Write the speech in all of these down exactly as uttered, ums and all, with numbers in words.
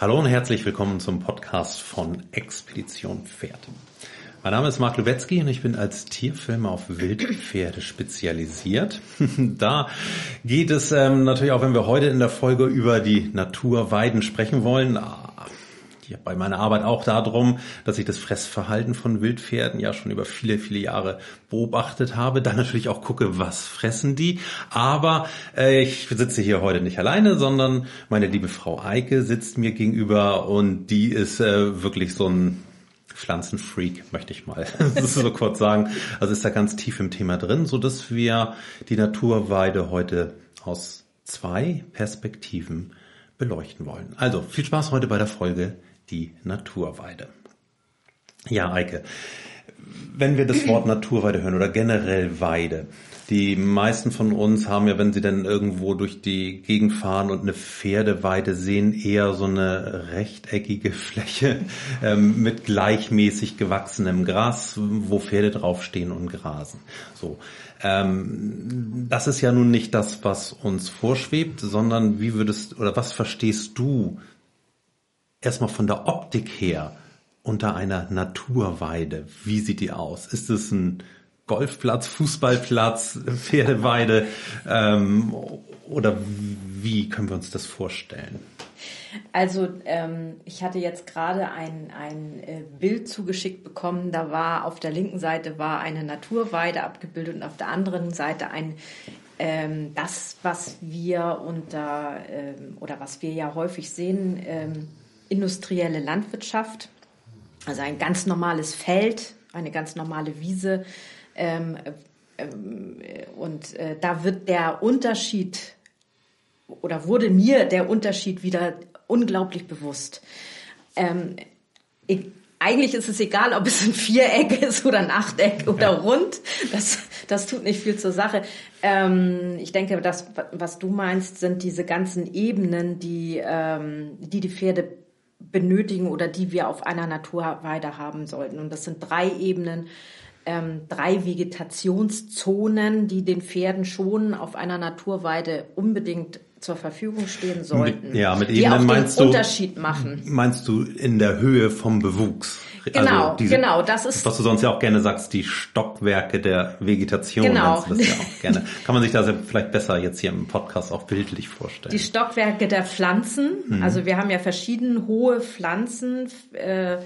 Hallo und herzlich willkommen zum Podcast von Expedition Pferde. Mein Name ist Marc Lubetzky und ich bin als Tierfilmer auf Wildpferde spezialisiert. Da geht es ähm, natürlich auch, wenn wir heute in der Folge über die Naturweiden sprechen wollen, bei meiner Arbeit auch darum, dass ich das Fressverhalten von Wildpferden ja schon über viele, viele Jahre beobachtet habe. Dann natürlich auch gucke, was fressen die. Aber äh, ich sitze hier heute nicht alleine, sondern meine liebe Frau Eike sitzt mir gegenüber und die ist äh, wirklich so ein Pflanzenfreak, möchte ich mal so kurz sagen. Also ist da ganz tief im Thema drin, so dass wir die Naturweide heute aus zwei Perspektiven beleuchten wollen. Also viel Spaß heute bei der Folge Die Naturweide. Ja, Eike, wenn wir das Wort Naturweide hören oder generell Weide, die meisten von uns haben ja, wenn sie dann irgendwo durch die Gegend fahren und eine Pferdeweide sehen, eher so eine rechteckige Fläche ähm, mit gleichmäßig gewachsenem Gras, wo Pferde draufstehen und grasen. So, ähm, das ist ja nun nicht das, was uns vorschwebt, sondern wie würdest oder was verstehst du erstmal von der Optik her unter einer Naturweide? Wie sieht die aus? Ist es ein Golfplatz, Fußballplatz, Pferdeweide? Ähm, oder wie können wir uns das vorstellen? Also ähm, ich hatte jetzt gerade ein, ein Bild zugeschickt bekommen. Da war auf der linken Seite war eine Naturweide abgebildet und auf der anderen Seite ein ähm, das, was wir unter ähm, oder was wir ja häufig sehen. Ähm, industrielle Landwirtschaft, also ein ganz normales Feld, eine ganz normale Wiese. Ähm, ähm, und äh, da wird der Unterschied, oder wurde mir der Unterschied wieder unglaublich bewusst. Ähm, ich, eigentlich ist es egal, ob es ein Viereck ist oder ein Achteck oder rund. Das, das tut nicht viel zur Sache. Ähm, ich denke, das, was du meinst, sind diese ganzen Ebenen, die ähm, die, die Pferde benötigen oder die wir auf einer Naturweide haben sollten. Und das sind drei Ebenen, ähm, drei Vegetationszonen, die den Pferden schon auf einer Naturweide unbedingt zur Verfügung stehen sollten, ja, mit die auch den meinst Unterschied du, machen. Meinst du in der Höhe vom Bewuchs? Genau, also diese, genau. Das ist, was du sonst ja auch gerne sagst, die Stockwerke der Vegetation. Genau. Das ja auch gerne. Kann man sich das ja vielleicht besser jetzt hier im Podcast auch bildlich vorstellen. Die Stockwerke der Pflanzen. Mhm. Also wir haben ja verschiedene hohe Pflanzen, äh,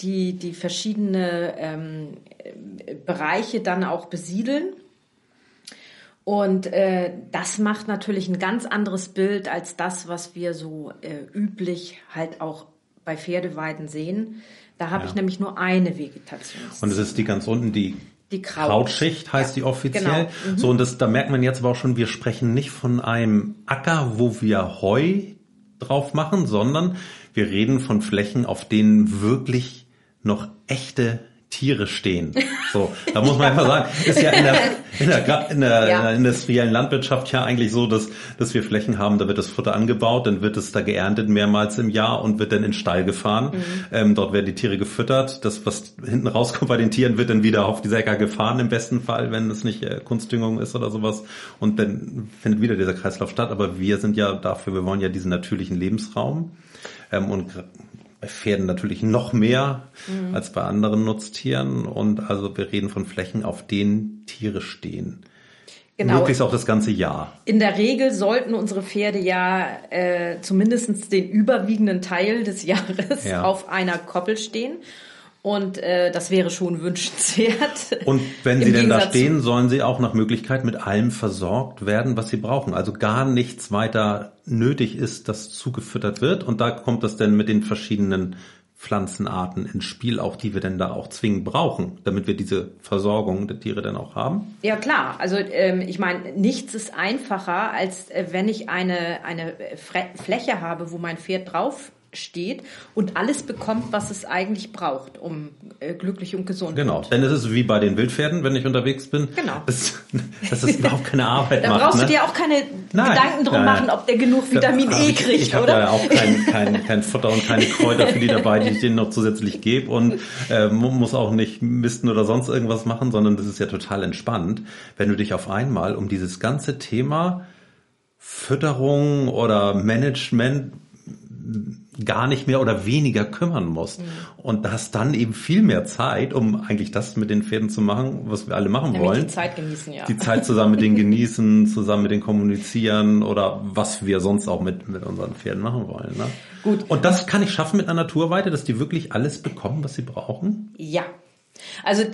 die, die verschiedene ähm, Bereiche dann auch besiedeln. Und äh, das macht natürlich ein ganz anderes Bild als das, was wir so äh, üblich halt auch bei Pferdeweiden sehen. Da habe ja. ich nämlich nur eine Vegetation. Und es ist die ganz unten, die, die Kraut. Krautschicht heißt ja, die offiziell. Genau. Mhm. So, und das, da merkt man jetzt aber auch schon, wir sprechen nicht von einem Acker, wo wir Heu drauf machen, sondern wir reden von Flächen, auf denen wirklich noch echte Tiere stehen. So, da muss man ja. einfach sagen, ist ja in der, in der, gerade in der, ja. in der industriellen Landwirtschaft ja eigentlich so, dass, dass wir Flächen haben, da wird das Futter angebaut, dann wird es da geerntet mehrmals im Jahr und wird dann in den Stall gefahren. Mhm. Ähm, dort werden die Tiere gefüttert. Das, was hinten rauskommt bei den Tieren, wird dann wieder auf die Säcker gefahren, im besten Fall, wenn es nicht äh, Kunstdüngung ist oder sowas. Und dann findet wieder dieser Kreislauf statt. Aber wir sind ja dafür, wir wollen ja diesen natürlichen Lebensraum. Ähm, und bei Pferden natürlich noch mehr mhm. als bei anderen Nutztieren. Und also wir reden von Flächen, auf denen Tiere stehen. Genau. Möglichst auch das ganze Jahr. In der Regel sollten unsere Pferde ja äh, zumindest den überwiegenden Teil des Jahres ja. auf einer Koppel stehen. Und äh, das wäre schon wünschenswert. Und wenn sie denn da stehen, sollen sie auch nach Möglichkeit mit allem versorgt werden, was sie brauchen. Also gar nichts weiter nötig ist, das zugefüttert wird. Und da kommt das dann mit den verschiedenen Pflanzenarten ins Spiel, auch die wir dann da auch zwingend brauchen, damit wir diese Versorgung der Tiere dann auch haben. Ja klar, also ähm, ich meine, nichts ist einfacher, als äh, wenn ich eine, eine Fre- Fläche habe, wo mein Pferd drauf steht und alles bekommt, was es eigentlich braucht, um äh, glücklich und gesund zu sein. Genau, denn es ist wie bei den Wildpferden, wenn ich unterwegs bin, genau. dass, dass das überhaupt keine Arbeit da macht. Da brauchst ne? du dir auch keine nein, Gedanken drum nein. machen, ob der genug Vitamin da, E kriegt, ich, ich oder? Ich habe ja auch kein, kein, kein Futter und keine Kräuter für die dabei, die ich denen noch zusätzlich gebe und äh, muss auch nicht misten oder sonst irgendwas machen, sondern das ist ja total entspannt, wenn du dich auf einmal um dieses ganze Thema Fütterung oder Management gar nicht mehr oder weniger kümmern musst. Mhm. Und da hast dann eben viel mehr Zeit, um eigentlich das mit den Pferden zu machen, was wir alle machen Nämlich wollen. Die Zeit genießen, ja. Die Zeit zusammen mit denen genießen, zusammen mit denen kommunizieren oder was wir sonst auch mit, mit unseren Pferden machen wollen. Ne? Gut. Und das kann ich schaffen mit einer Naturweite, dass die wirklich alles bekommen, was sie brauchen? Ja. Also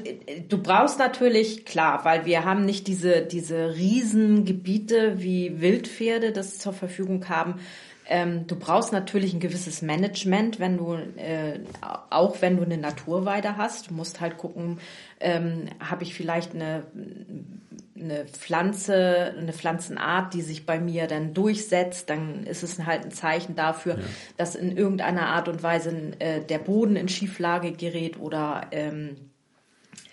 du brauchst natürlich, klar, weil wir haben nicht diese, diese riesen Gebiete wie Wildpferde, das zur Verfügung haben. Ähm, du brauchst natürlich ein gewisses Management, wenn du äh, auch wenn du eine Naturweide hast. Du musst halt gucken, ähm, habe ich vielleicht eine, eine Pflanze, eine Pflanzenart, die sich bei mir dann durchsetzt, dann ist es halt ein Zeichen dafür, ja. dass in irgendeiner Art und Weise äh, der Boden in Schieflage gerät oder ähm,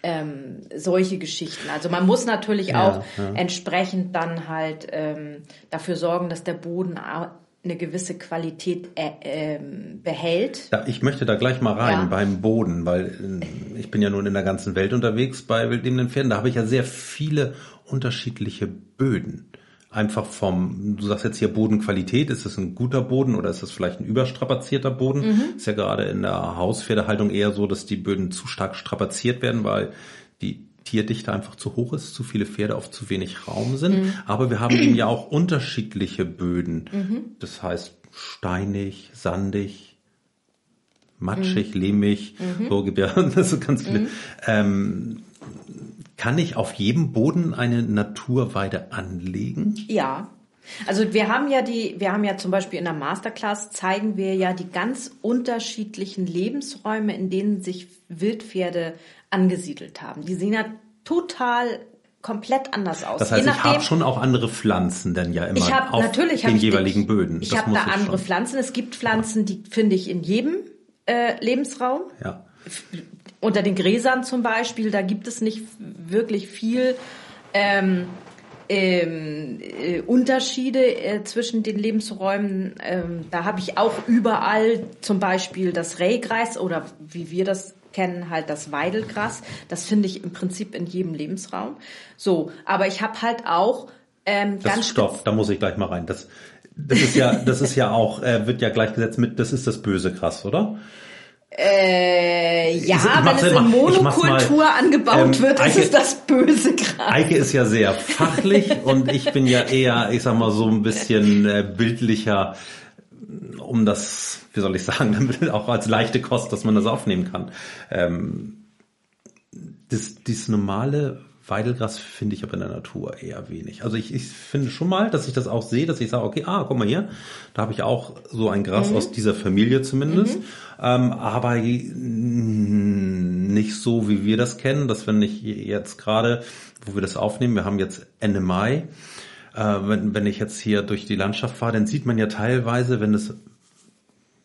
ähm, solche Geschichten. Also man muss natürlich ja, auch ja. entsprechend dann halt ähm, dafür sorgen, dass der Boden a- eine gewisse Qualität äh, äh, behält. Ja, ich möchte da gleich mal rein ja. beim Boden, weil äh, ich bin ja nun in der ganzen Welt unterwegs bei wildlebenden Pferden. Da habe ich ja sehr viele unterschiedliche Böden. Einfach vom, du sagst jetzt hier Bodenqualität, ist das ein guter Boden oder ist das vielleicht ein überstrapazierter Boden? Mhm. Ist ja gerade in der Hauspferdehaltung eher so, dass die Böden zu stark strapaziert werden, weil die Tierdichte einfach zu hoch ist, zu viele Pferde auf zu wenig Raum sind. Mhm. Aber wir haben eben ja auch unterschiedliche Böden. Mhm. Das heißt steinig, sandig, matschig, mhm. lehmig, mhm. so gibt ja das sind ganz viele. Mhm. Ähm, kann ich auf jedem Boden eine Naturweide anlegen? Ja. Also wir haben ja die, wir haben ja zum Beispiel in der Masterclass zeigen wir ja die ganz unterschiedlichen Lebensräume, in denen sich Wildpferde angesiedelt haben. Die sehen ja total komplett anders aus. Das heißt, nachdem, ich habe schon auch andere Pflanzen dann ja immer ich hab, auf natürlich den ich jeweiligen den, Böden. Ich habe da ich andere schon. Pflanzen. Es gibt Pflanzen, die finde ich in jedem äh, Lebensraum. Ja. F- unter den Gräsern zum Beispiel, da gibt es nicht wirklich viel ähm, Ähm, äh, Unterschiede äh, zwischen den Lebensräumen. Ähm, da habe ich auch überall zum Beispiel das Rehgras oder wie wir das kennen, halt das Weidelgras. Das finde ich im Prinzip in jedem Lebensraum. So, aber ich habe halt auch ähm, das ganz... Stopp, spez- da muss ich gleich mal rein. Das, das ist ja, das ist ja auch, äh, wird ja gleichgesetzt mit, das ist das böse Gras, oder? Äh, ja, ich wenn es mal, in Monokultur mal, angebaut ähm, wird, Eike, ist es das böse Gras. Eike ist ja sehr fachlich und ich bin ja eher, ich sag mal, so ein bisschen äh, bildlicher, um das, wie soll ich sagen, damit auch als leichte Kost, dass man das aufnehmen kann. Ähm, das, das normale Weidelgras finde ich aber in der Natur eher wenig. Also ich, ich finde schon mal, dass ich das auch sehe, dass ich sage, okay, ah, guck mal hier, da habe ich auch so ein Gras mhm. aus dieser Familie zumindest, mhm. ähm, aber nicht so, wie wir das kennen, dass wenn ich jetzt gerade, wo wir das aufnehmen, wir haben jetzt Ende Mai, äh, wenn, wenn ich jetzt hier durch die Landschaft fahre, dann sieht man ja teilweise, wenn es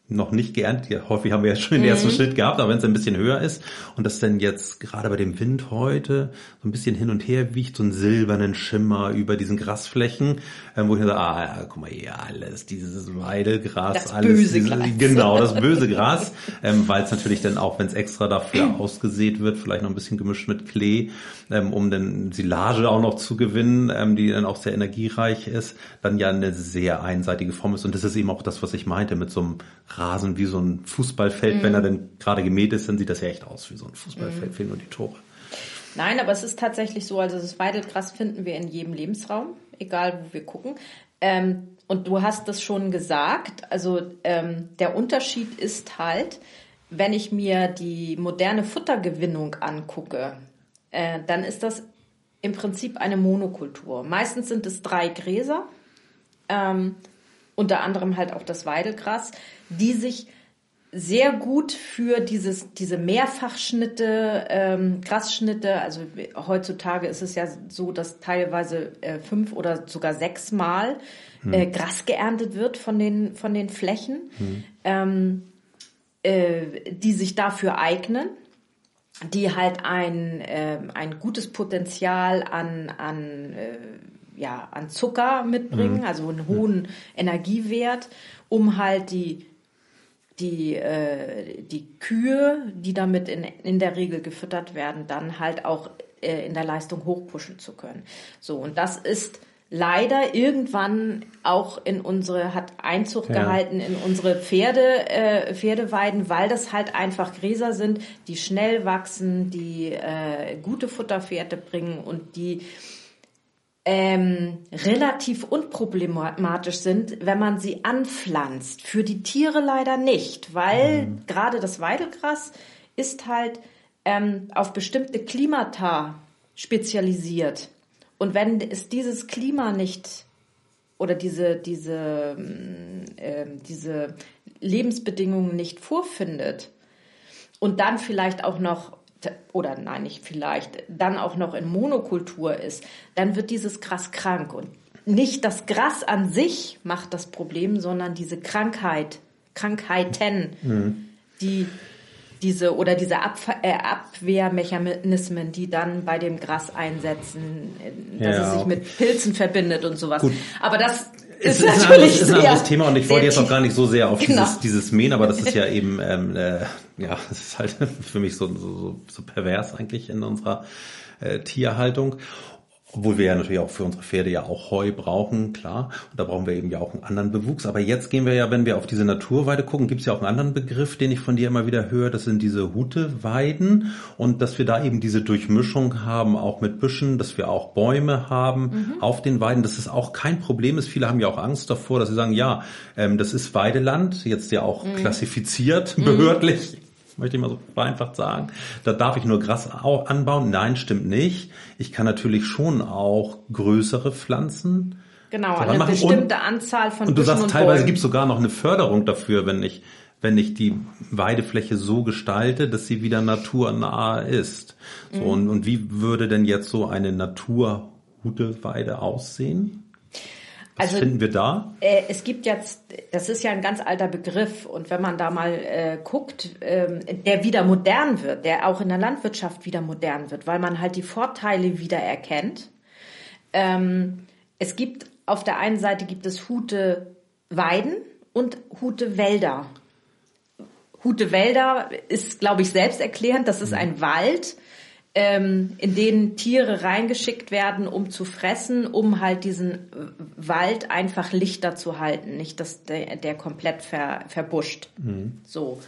noch nicht geerntet, ja, häufig haben wir ja schon den ersten mhm. Schnitt gehabt, aber wenn es ein bisschen höher ist und das dann jetzt gerade bei dem Wind heute so ein bisschen hin und her wiegt, so einen silbernen Schimmer über diesen Grasflächen, wo ich dann sage, ah, ja, guck mal hier, alles dieses Weidelgras, das alles böse dieses, Gras. Genau, das böse Gras, ähm, weil es natürlich dann auch, wenn es extra dafür ausgesät wird, vielleicht noch ein bisschen gemischt mit Klee, ähm, um dann Silage auch noch zu gewinnen, ähm, die dann auch sehr energiereich ist, dann ja eine sehr einseitige Form ist und das ist eben auch das, was ich meinte mit so einem Rasen wie so ein Fußballfeld, mm. wenn er denn gerade gemäht ist, dann sieht das ja echt aus wie so ein Fußballfeld, mm. fehlen nur die Tore. Nein, aber es ist tatsächlich so, also das Weidelgras finden wir in jedem Lebensraum, egal wo wir gucken. Ähm, und du hast das schon gesagt, also ähm, der Unterschied ist halt, wenn ich mir die moderne Futtergewinnung angucke, äh, dann ist das im Prinzip eine Monokultur. Meistens sind es drei Gräser, ähm, unter anderem halt auch das Weidelgras, die sich sehr gut für dieses diese Mehrfachschnitte, ähm, Grasschnitte, also heutzutage ist es ja so, dass teilweise äh, fünf oder sogar sechsmal äh, hm. Gras geerntet wird von den von den Flächen, hm. ähm, äh, die sich dafür eignen, die halt ein äh, ein gutes Potenzial an an äh, ja, an Zucker mitbringen, mhm. also einen hohen mhm. Energiewert, um halt die, die, äh, die Kühe, die damit in, in der Regel gefüttert werden, dann halt auch äh, in der Leistung hochpushen zu können. So, und das ist leider irgendwann auch in unsere, hat Einzug ja. gehalten in unsere Pferde, äh, Pferdeweiden, weil das halt einfach Gräser sind, die schnell wachsen, die äh, gute Futterpferde bringen und die ähm, relativ unproblematisch sind, wenn man sie anpflanzt. Für die Tiere leider nicht, weil mhm. gerade das Weidegras ist halt ähm, auf bestimmte Klimata spezialisiert. Und wenn es dieses Klima nicht oder diese diese äh, diese Lebensbedingungen nicht vorfindet und dann vielleicht auch noch oder nein nicht vielleicht dann auch noch in Monokultur ist, dann wird dieses Gras krank und nicht das Gras an sich macht das Problem, sondern diese Krankheit Krankheiten, mhm. die Diese oder diese Abwehr, äh, Abwehrmechanismen, die dann bei dem Gras einsetzen, dass ja. es sich mit Pilzen verbindet und sowas. Gut. Aber das ist, ist natürlich ein anderes, sehr, ist ein anderes Thema und ich wollte jetzt auch gar nicht so sehr auf genau. dieses, dieses Mähen, aber das ist ja eben, ähm, äh, ja, das ist halt für mich so, so, so pervers eigentlich in unserer äh, Tierhaltung. Obwohl wir ja natürlich auch für unsere Pferde ja auch Heu brauchen, klar. Und da brauchen wir eben ja auch einen anderen Bewuchs. Aber jetzt gehen wir ja, wenn wir auf diese Naturweide gucken, gibt's ja auch einen anderen Begriff, den ich von dir immer wieder höre. Das sind diese Huteweiden. Und dass wir da eben diese Durchmischung haben, auch mit Büschen, dass wir auch Bäume haben mhm. auf den Weiden. Dass es auch kein Problem ist. Viele haben ja auch Angst davor, dass sie sagen, ja, ähm, das ist Weideland, jetzt ja auch mhm. klassifiziert, behördlich. Mhm. Möchte ich mal so vereinfacht sagen. Da darf ich nur Gras auch anbauen? Nein, stimmt nicht. Ich kann natürlich schon auch größere Pflanzen. Genau, eine machen. bestimmte und, Anzahl von und Büschen und Bäumen. Und du sagst, teilweise gibt es sogar noch eine Förderung dafür, wenn ich, wenn ich die Weidefläche so gestalte, dass sie wieder naturnah ist. So, mhm. und, und wie würde denn jetzt so eine Naturhuteweide aussehen? Was also, finden wir da? Äh, es gibt jetzt, das ist ja ein ganz alter Begriff und wenn man da mal äh, guckt, ähm, der wieder modern wird, der auch in der Landwirtschaft wieder modern wird, weil man halt die Vorteile wieder erkennt. Ähm, es gibt, auf der einen Seite gibt es Huteweiden und Hutewälder. Hutewälder ist, glaube ich, selbsterklärend, das ist mhm. ein Wald, in denen Tiere reingeschickt werden, um zu fressen, um halt diesen Wald einfach lichter zu halten, nicht dass der, der komplett ver, verbuscht. Mhm. So.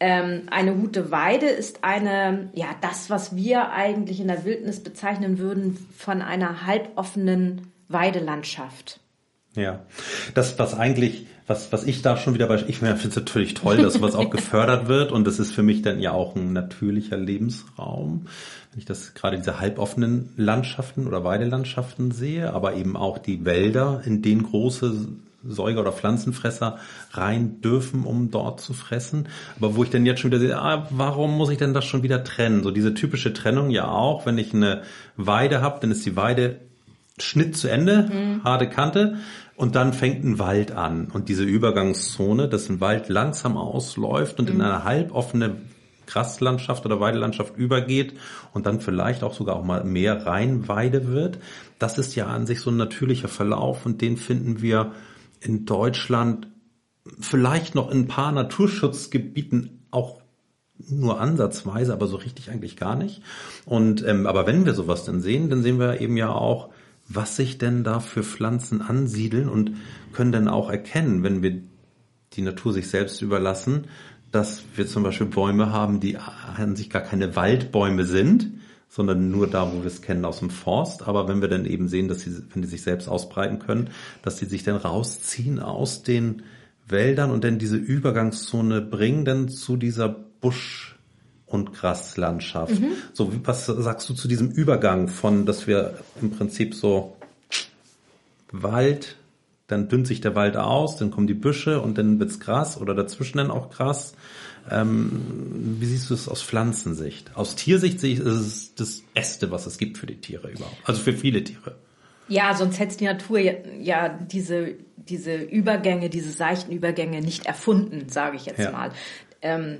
Ähm, eine Huteweide ist eine, ja, das, was wir eigentlich in der Wildnis bezeichnen würden, von einer halboffenen Weidelandschaft. Ja, das, was eigentlich, was, was ich da schon wieder bei, ich finde es natürlich toll, dass sowas auch gefördert wird und das ist für mich dann ja auch ein natürlicher Lebensraum, wenn ich das gerade diese halboffenen Landschaften oder Weidelandschaften sehe, aber eben auch die Wälder, in denen große Säuger oder Pflanzenfresser rein dürfen, um dort zu fressen. Aber wo ich dann jetzt schon wieder sehe, ah, warum muss ich denn das schon wieder trennen? So diese typische Trennung ja auch, wenn ich eine Weide habe, dann ist die Weide Schnitt zu Ende, mhm. harte Kante. Und dann fängt ein Wald an und diese Übergangszone, dass ein Wald langsam ausläuft und mhm. in eine halboffene Graslandschaft oder Weidelandschaft übergeht und dann vielleicht auch sogar auch mal mehr Reinweide wird, das ist ja an sich so ein natürlicher Verlauf und den finden wir in Deutschland vielleicht noch in ein paar Naturschutzgebieten auch nur ansatzweise, aber so richtig eigentlich gar nicht. Und ähm, aber wenn wir sowas dann sehen, dann sehen wir eben ja auch, was sich denn da für Pflanzen ansiedeln und können dann auch erkennen, wenn wir die Natur sich selbst überlassen, dass wir zum Beispiel Bäume haben, die an sich gar keine Waldbäume sind, sondern nur da, wo wir es kennen aus dem Forst. Aber wenn wir dann eben sehen, dass sie, wenn die sich selbst ausbreiten können, dass die sich dann rausziehen aus den Wäldern und dann diese Übergangszone bringen, dann zu dieser Busch- und Graslandschaft. Mhm. So, was sagst du zu diesem Übergang von, dass wir im Prinzip so Wald, dann dünnt sich der Wald aus, dann kommen die Büsche und dann wird's Gras oder dazwischen dann auch Gras. Ähm, wie siehst du es aus Pflanzensicht? Aus Tiersicht sehe ich, ist es das Beste, was es gibt für die Tiere überhaupt. Also für viele Tiere. Ja, sonst hätte die Natur ja, ja diese, diese Übergänge, diese seichten Übergänge nicht erfunden, sage ich jetzt ja. mal. Ähm,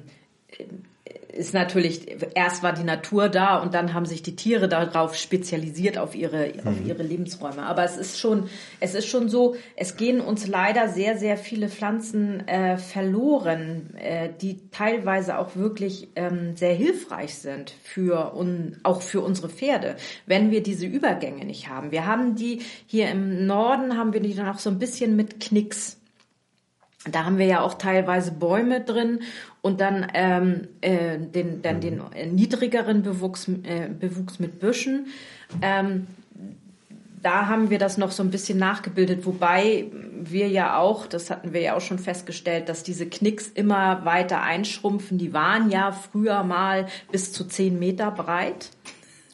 ist natürlich, erst war die Natur da und dann haben sich die Tiere darauf spezialisiert, auf ihre, mhm. auf ihre Lebensräume. Aber es ist schon, es ist schon so, es gehen uns leider sehr, sehr viele Pflanzen äh, verloren, äh, die teilweise auch wirklich ähm, sehr hilfreich sind für un, auch für unsere Pferde, wenn wir diese Übergänge nicht haben. Wir haben die hier im Norden, haben wir die dann auch so ein bisschen mit Knicks. Da haben wir ja auch teilweise Bäume drin und dann ähm, äh, den dann den niedrigeren Bewuchs, äh, Bewuchs mit Büschen. Ähm, da haben wir das noch so ein bisschen nachgebildet, wobei wir ja auch, das hatten wir ja auch schon festgestellt, dass diese Knicks immer weiter einschrumpfen. Die waren ja früher mal bis zu zehn Meter breit.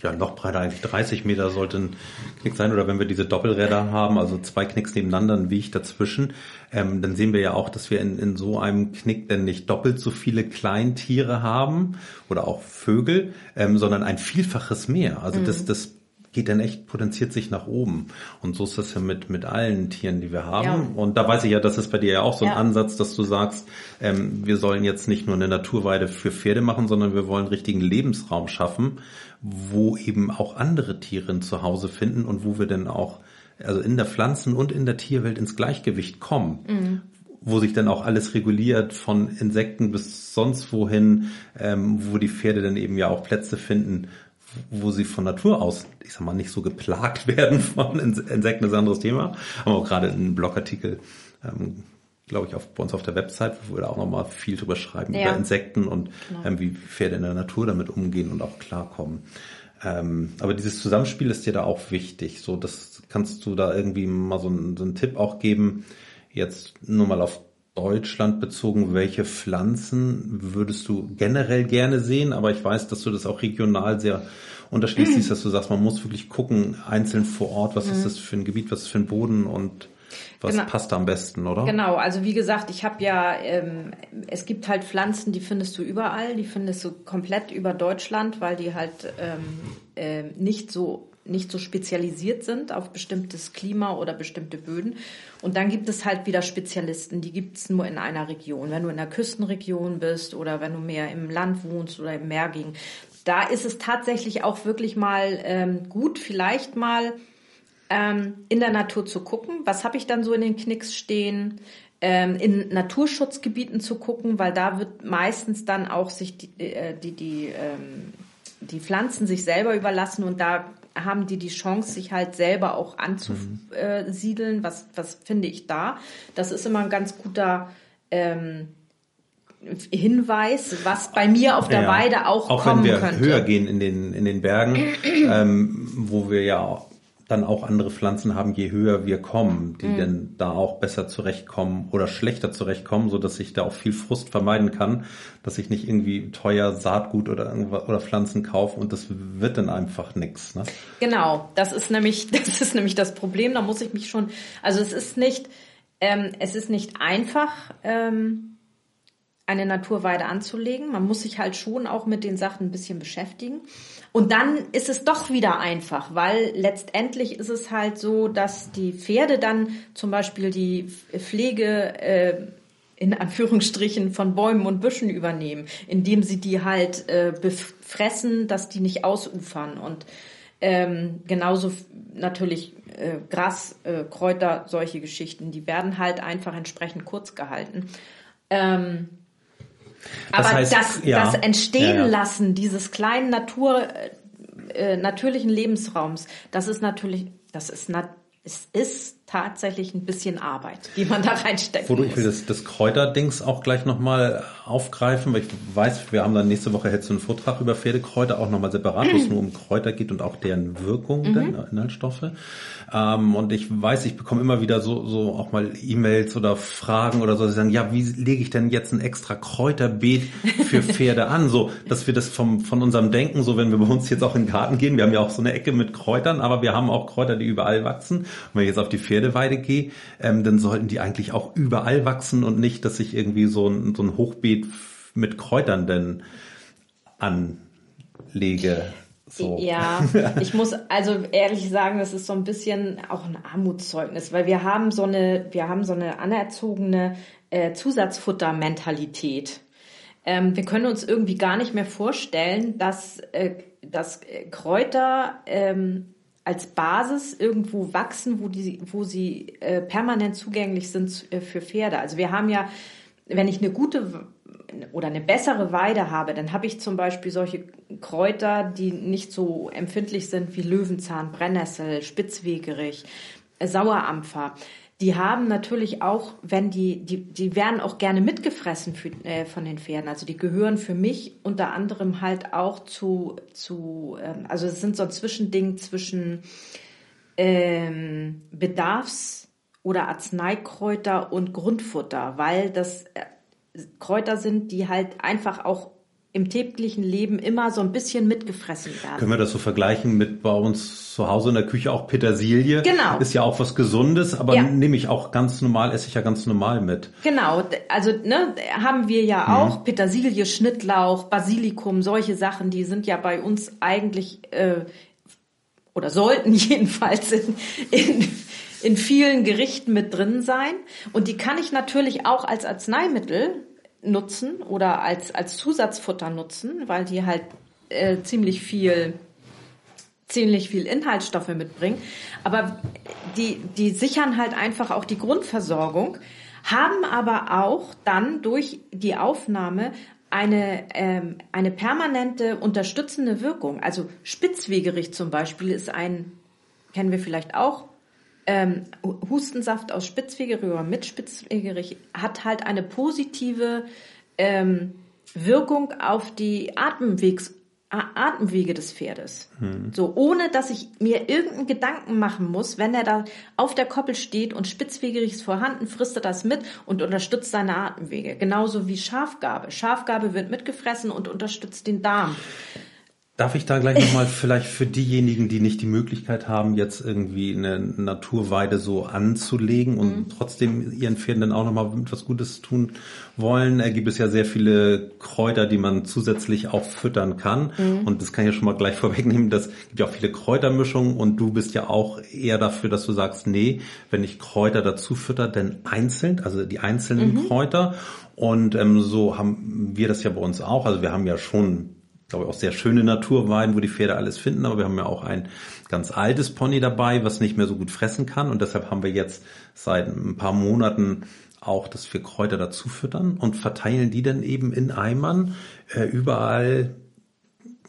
Ja, noch breiter, eigentlich dreißig Meter sollte ein Knick sein. Oder wenn wir diese Doppelräder haben, also zwei Knicks nebeneinander, ein Weg dazwischen, ähm, dann sehen wir ja auch, dass wir in, in so einem Knick dann nicht doppelt so viele Kleintiere haben oder auch Vögel, ähm, sondern ein Vielfaches mehr. Also mhm. das, das geht dann echt, potenziert sich nach oben. Und so ist das ja mit mit allen Tieren, die wir haben. Ja. Und da weiß ich ja, das ist bei dir ja auch so ein ja. Ansatz, dass du sagst, ähm, wir sollen jetzt nicht nur eine Naturweide für Pferde machen, sondern wir wollen richtigen Lebensraum schaffen, wo eben auch andere Tiere ein Zuhause finden und wo wir dann auch, also in der Pflanzen- und in der Tierwelt ins Gleichgewicht kommen. Mhm. Wo sich dann auch alles reguliert, von Insekten bis sonst wohin, ähm, wo die Pferde dann eben ja auch Plätze finden, wo sie von Natur aus, ich sag mal, nicht so geplagt werden von Insekten, ist ein anderes Thema. Haben wir auch gerade einen Blogartikel, ähm, glaube ich, auf, bei uns auf der Website, wo wir da auch nochmal viel drüber schreiben, ja. über Insekten und genau. ähm, wie Pferde in der Natur damit umgehen und auch klarkommen. Ähm, aber dieses Zusammenspiel ist dir da auch wichtig. So, das kannst du da irgendwie mal so einen, so einen Tipp auch geben, jetzt nur mal auf Deutschland bezogen, welche Pflanzen würdest du generell gerne sehen? Aber ich weiß, dass du das auch regional sehr unterschiedlich siehst, dass du sagst, man muss wirklich gucken, einzeln vor Ort, was mhm. ist das für ein Gebiet, was ist für ein Boden und was genau. passt am besten, oder? Genau, also wie gesagt, ich habe ja, ähm, es gibt halt Pflanzen, die findest du überall, die findest du komplett über Deutschland, weil die halt ähm, äh, nicht so nicht so spezialisiert sind auf bestimmtes Klima oder bestimmte Böden. Und dann gibt es halt wieder Spezialisten, die gibt es nur in einer Region. Wenn du in der Küstenregion bist oder wenn du mehr im Land wohnst oder im Meer ging, da ist es tatsächlich auch wirklich mal ähm, gut, vielleicht mal ähm, in der Natur zu gucken. Was habe ich dann so in den Knicks stehen? Ähm, in Naturschutzgebieten zu gucken, weil da wird meistens dann auch sich die, äh, die, die, ähm, die Pflanzen sich selber überlassen und da haben die die Chance, sich halt selber auch anzusiedeln. Was, was finde ich da? Das ist immer ein ganz guter ähm, Hinweis, was bei mir auf der ja, Weide auch, auch kommen könnte. Auch wenn wir könnte. höher gehen in den, in den Bergen, ähm, wo wir ja auch dann auch andere Pflanzen haben, je höher wir kommen, die mhm. dann da auch besser zurechtkommen oder schlechter zurechtkommen, so dass ich da auch viel Frust vermeiden kann, dass ich nicht irgendwie teuer Saatgut oder oder Pflanzen kaufe und das wird dann einfach nichts. Ne? Genau, das ist nämlich das ist nämlich das Problem. Da muss ich mich schon, also es ist nicht ähm, es ist nicht einfach. Ähm, eine Naturweide anzulegen. Man muss sich halt schon auch mit den Sachen ein bisschen beschäftigen. Und dann ist es doch wieder einfach, weil letztendlich ist es halt so, dass die Pferde dann zum Beispiel die Pflege äh, in Anführungsstrichen von Bäumen und Büschen übernehmen, indem sie die halt äh, befressen, dass die nicht ausufern. Und ähm, genauso natürlich äh, Gras, äh, Kräuter, solche Geschichten, die werden halt einfach entsprechend kurz gehalten. Ähm, Das aber heißt, das, ja. das Entstehen ja, ja. lassen dieses kleinen Natur, äh, natürlichen Lebensraums, das ist natürlich, das ist, nat- es ist tatsächlich ein bisschen Arbeit, die man da reinsteckt. Wo du, ich will das, das Kräuterdings auch gleich nochmal aufgreifen, weil ich weiß, wir haben dann nächste Woche hältst du einen Vortrag über Pferdekräuter auch nochmal separat, wo es nur um Kräuter geht und auch deren Wirkung, mhm. denn, Inhaltsstoffe. Ähm, und ich weiß, ich bekomme immer wieder so, so auch mal E-Mails oder Fragen oder so, die sagen, ja, wie lege ich denn jetzt ein extra Kräuterbeet für Pferde an? So, dass wir das vom, von unserem Denken, so wenn wir bei uns jetzt auch in den Garten gehen, wir haben ja auch so eine Ecke mit Kräutern, aber wir haben auch Kräuter, die überall wachsen. Und wenn ich jetzt auf die Pferde Weide gehe, ähm, dann sollten die eigentlich auch überall wachsen und nicht, dass ich irgendwie so ein, so ein Hochbeet mit Kräutern denn anlege. So. Ja, ich muss also ehrlich sagen, das ist so ein bisschen auch ein Armutszeugnis, weil wir haben so eine, wir haben so eine anerzogene äh, Zusatzfuttermentalität. Ähm, wir können uns irgendwie gar nicht mehr vorstellen, dass, äh, dass Kräuter ähm, als Basis irgendwo wachsen, wo, die, wo sie äh, permanent zugänglich sind äh, für Pferde. Also wir haben ja, wenn ich eine gute oder eine bessere Weide habe, dann habe ich zum Beispiel solche Kräuter, die nicht so empfindlich sind wie Löwenzahn, Brennnessel, Spitzwegerich, äh, Sauerampfer. Die haben natürlich auch, wenn die, die, die werden auch gerne mitgefressen für, äh, von den Pferden. Also die gehören für mich unter anderem halt auch zu, zu ähm, also es sind so ein Zwischending zwischen ähm, Bedarfs- oder Arzneikräuter und Grundfutter, weil das äh, Kräuter sind, die halt einfach auch im täglichen Leben immer so ein bisschen mitgefressen werden. Können wir das so vergleichen mit bei uns zu Hause in der Küche auch Petersilie? Genau. Ist ja auch was Gesundes, aber ja. nehme ich auch ganz normal, esse ich ja ganz normal mit. Genau, also ne, haben wir ja mhm. auch Petersilie, Schnittlauch, Basilikum, solche Sachen, die sind ja bei uns eigentlich äh, oder sollten jedenfalls in, in in vielen Gerichten mit drin sein. Und die kann ich natürlich auch als Arzneimittel nutzen oder als als Zusatzfutter nutzen, weil die halt äh, ziemlich viel ziemlich viel Inhaltsstoffe mitbringen, aber die die sichern halt einfach auch die Grundversorgung, haben aber auch dann durch die Aufnahme eine ähm, eine permanente unterstützende Wirkung. Also Spitzwegerich zum Beispiel ist ein, kennen wir vielleicht auch, Ähm, Hustensaft aus Spitzwegerich oder mit Spitzwegerich hat halt eine positive ähm, Wirkung auf die Atemwegs, Atemwege des Pferdes. Hm. So, ohne dass ich mir irgendeinen Gedanken machen muss, wenn er da auf der Koppel steht und Spitzwegerich ist vorhanden, frisst er das mit und unterstützt seine Atemwege. Genauso wie Schafgarbe. Schafgarbe wird mitgefressen und unterstützt den Darm. Darf ich da gleich nochmal vielleicht für diejenigen, die nicht die Möglichkeit haben, jetzt irgendwie eine Naturweide so anzulegen und mhm. trotzdem ihren Pferden dann auch nochmal etwas Gutes tun wollen, gibt es ja sehr viele Kräuter, die man zusätzlich auch füttern kann. Mhm. Und das kann ich ja schon mal gleich vorwegnehmen, das gibt ja auch viele Kräutermischungen und du bist ja auch eher dafür, dass du sagst, nee, wenn ich Kräuter dazu fütter, dann einzeln, also die einzelnen mhm. Kräuter. Und ähm, so haben wir das ja bei uns auch. Also wir haben ja schon, glaube ich, auch sehr schöne Naturweiden, wo die Pferde alles finden, aber wir haben ja auch ein ganz altes Pony dabei, was nicht mehr so gut fressen kann, und deshalb haben wir jetzt seit ein paar Monaten auch, dass wir Kräuter dazu füttern und verteilen die dann eben in Eimern äh, überall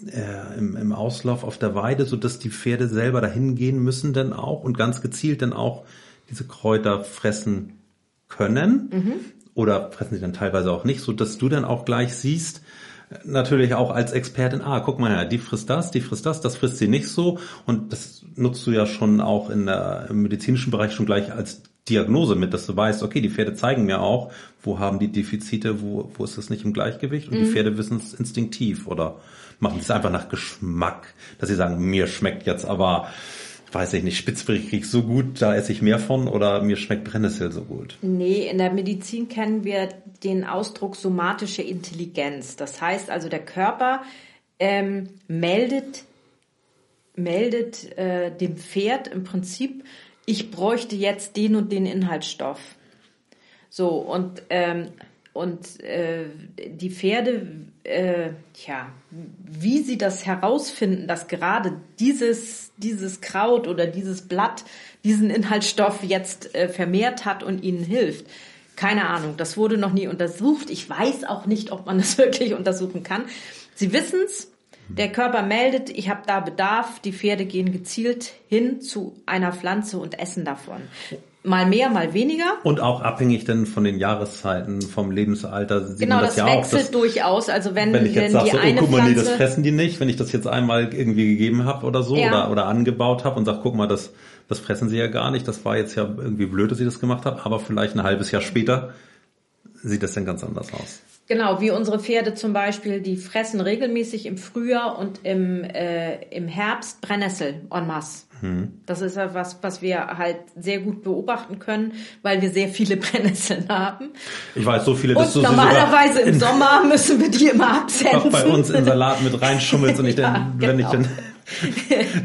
äh, im, im Auslauf auf der Weide, so dass die Pferde selber dahin gehen müssen dann auch und ganz gezielt dann auch diese Kräuter fressen können mhm. oder fressen sie dann teilweise auch nicht, so dass du dann auch gleich siehst, natürlich auch als Expertin, ah, guck mal, ja, die frisst das, die frisst das, das frisst sie nicht so. Und das nutzt du ja schon auch in der, im medizinischen Bereich schon gleich als Diagnose mit, dass du weißt, okay, die Pferde zeigen mir auch, wo haben die Defizite, wo, wo ist das nicht im Gleichgewicht. Und mhm. die Pferde wissen es instinktiv oder machen es einfach nach Geschmack, dass sie sagen, mir schmeckt jetzt aber, weiß ich nicht, Spitzwegerich so gut, da esse ich mehr von, oder mir schmeckt Brennnessel so gut. Nee, in der Medizin kennen wir den Ausdruck somatische Intelligenz. Das heißt also, der Körper ähm, meldet, meldet äh, dem Pferd im Prinzip, ich bräuchte jetzt den und den Inhaltsstoff. So, und, ähm, und äh, die Pferde, äh, tja, wie sie das herausfinden, dass gerade dieses dieses Kraut oder dieses Blatt diesen Inhaltsstoff jetzt äh, vermehrt hat und ihnen hilft. Keine Ahnung, das wurde noch nie untersucht. Ich weiß auch nicht, ob man das wirklich untersuchen kann. Sie wissen es, der Körper meldet, ich habe da Bedarf, die Pferde gehen gezielt hin zu einer Pflanze und essen davon. Mal mehr, mal weniger. Und auch abhängig dann von den Jahreszeiten, vom Lebensalter. Sieht genau, man das, das ja wechselt auch, dass, durchaus. Also wenn, wenn ich jetzt sage, so, oh, guck mal, nee, das fressen die nicht. Wenn ich das jetzt einmal irgendwie gegeben habe oder so, ja. oder, oder angebaut habe und sage, guck mal, das, das fressen sie ja gar nicht. Das war jetzt ja irgendwie blöd, dass ich das gemacht habe. Aber vielleicht ein halbes Jahr später sieht das dann ganz anders aus. Genau, wie unsere Pferde zum Beispiel, die fressen regelmäßig im Frühjahr und im, äh, im Herbst Brennnessel en masse. Das ist ja was, was wir halt sehr gut beobachten können, weil wir sehr viele Brennnesseln haben. Ich weiß, so viele. Dass und so normalerweise im Sommer müssen wir die immer absetzen. Bei uns in Salat mit reinschummelst und ich ja, dann, wenn genau. ich dann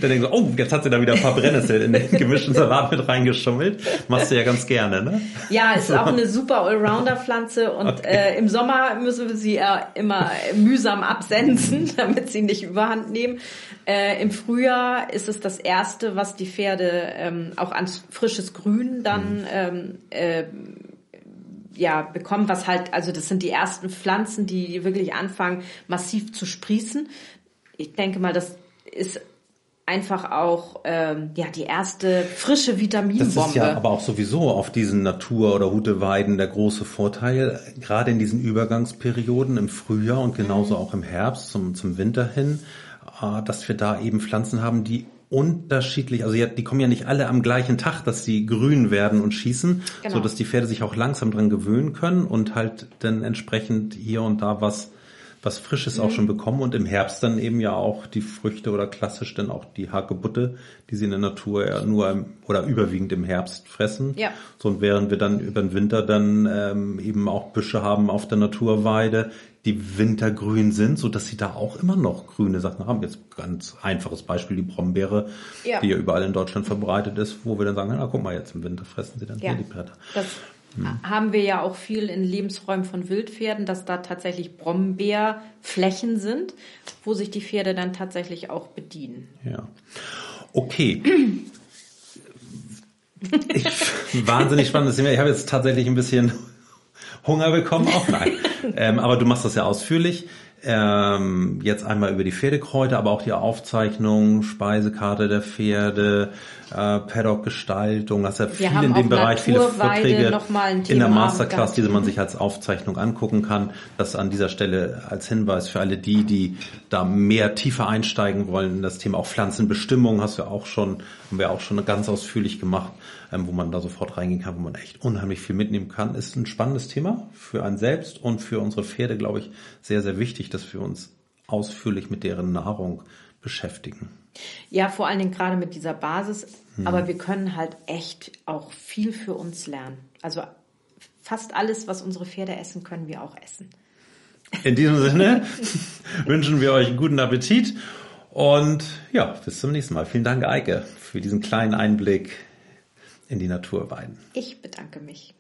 Dann denkst du, oh, jetzt hat sie da wieder ein paar Brennnesseln in den gemischten Salat mit reingeschummelt. Machst du ja ganz gerne, ne? Ja, ist so auch eine super Allrounder-Pflanze und okay. äh, im Sommer müssen wir sie äh, immer mühsam absenzen, damit sie nicht überhand nehmen. Äh, Im Frühjahr ist es das Erste, was die Pferde ähm, auch an frisches Grün dann mhm. ähm, äh, ja, bekommen, was halt, also das sind die ersten Pflanzen, die wirklich anfangen, massiv zu sprießen. Ich denke mal, das ist einfach auch ähm, ja die erste frische Vitaminbombe. Das ist ja aber auch sowieso auf diesen Natur- oder Huteweiden der große Vorteil, gerade in diesen Übergangsperioden im Frühjahr und genauso mhm. auch im Herbst zum, zum Winter hin, äh, dass wir da eben Pflanzen haben, die unterschiedlich, also ja, die kommen ja nicht alle am gleichen Tag, dass sie grün werden und schießen, genau. so dass die Pferde sich auch langsam dran gewöhnen können und halt dann entsprechend hier und da was was Frisches mhm. auch schon bekommen und im Herbst dann eben ja auch die Früchte oder klassisch dann auch die Hagebutte, die sie in der Natur ja nur im, oder überwiegend im Herbst fressen. Ja. So, und während wir dann über den Winter dann ähm, eben auch Büsche haben auf der Naturweide, die wintergrün sind, so dass sie da auch immer noch grüne Sachen haben. Jetzt ganz einfaches Beispiel, die Brombeere, ja. die ja überall in Deutschland verbreitet ist, wo wir dann sagen, ah, guck mal, jetzt im Winter fressen sie dann ja. hier die Blätter. Das hm. haben wir ja auch viel in Lebensräumen von Wildpferden, dass da tatsächlich Brombeerflächen sind, wo sich die Pferde dann tatsächlich auch bedienen. Ja, okay. ich, wahnsinnig spannend. Ich habe jetzt tatsächlich ein bisschen Hunger bekommen, auch nein. ähm, aber du machst das ja ausführlich. Ähm, jetzt einmal über die Pferdekräuter, aber auch die Aufzeichnung, Speisekarte der Pferde, äh, Paddock-Gestaltung. Das ist ja viel in dem Bereich, viele Vorträge in der Masterclass, die man sich als Aufzeichnung angucken kann. Das an dieser Stelle als Hinweis für alle die, die da mehr tiefer einsteigen wollen in das Thema. Auch Pflanzenbestimmung hast du auch schon, haben wir auch schon ganz ausführlich gemacht, ähm, wo man da sofort reingehen kann, wo man echt unheimlich viel mitnehmen kann. Ist ein spannendes Thema für einen selbst und für unsere Pferde, glaube ich, sehr, sehr wichtig, dass wir uns ausführlich mit deren Nahrung beschäftigen. Ja, vor allen Dingen gerade mit dieser Basis. Hm. Aber wir können halt echt auch viel für uns lernen. Also fast alles, was unsere Pferde essen, können wir auch essen. In diesem Sinne wünschen wir euch einen guten Appetit. Und ja, bis zum nächsten Mal. Vielen Dank, Eike, für diesen kleinen Einblick in die Naturweiden. Ich bedanke mich.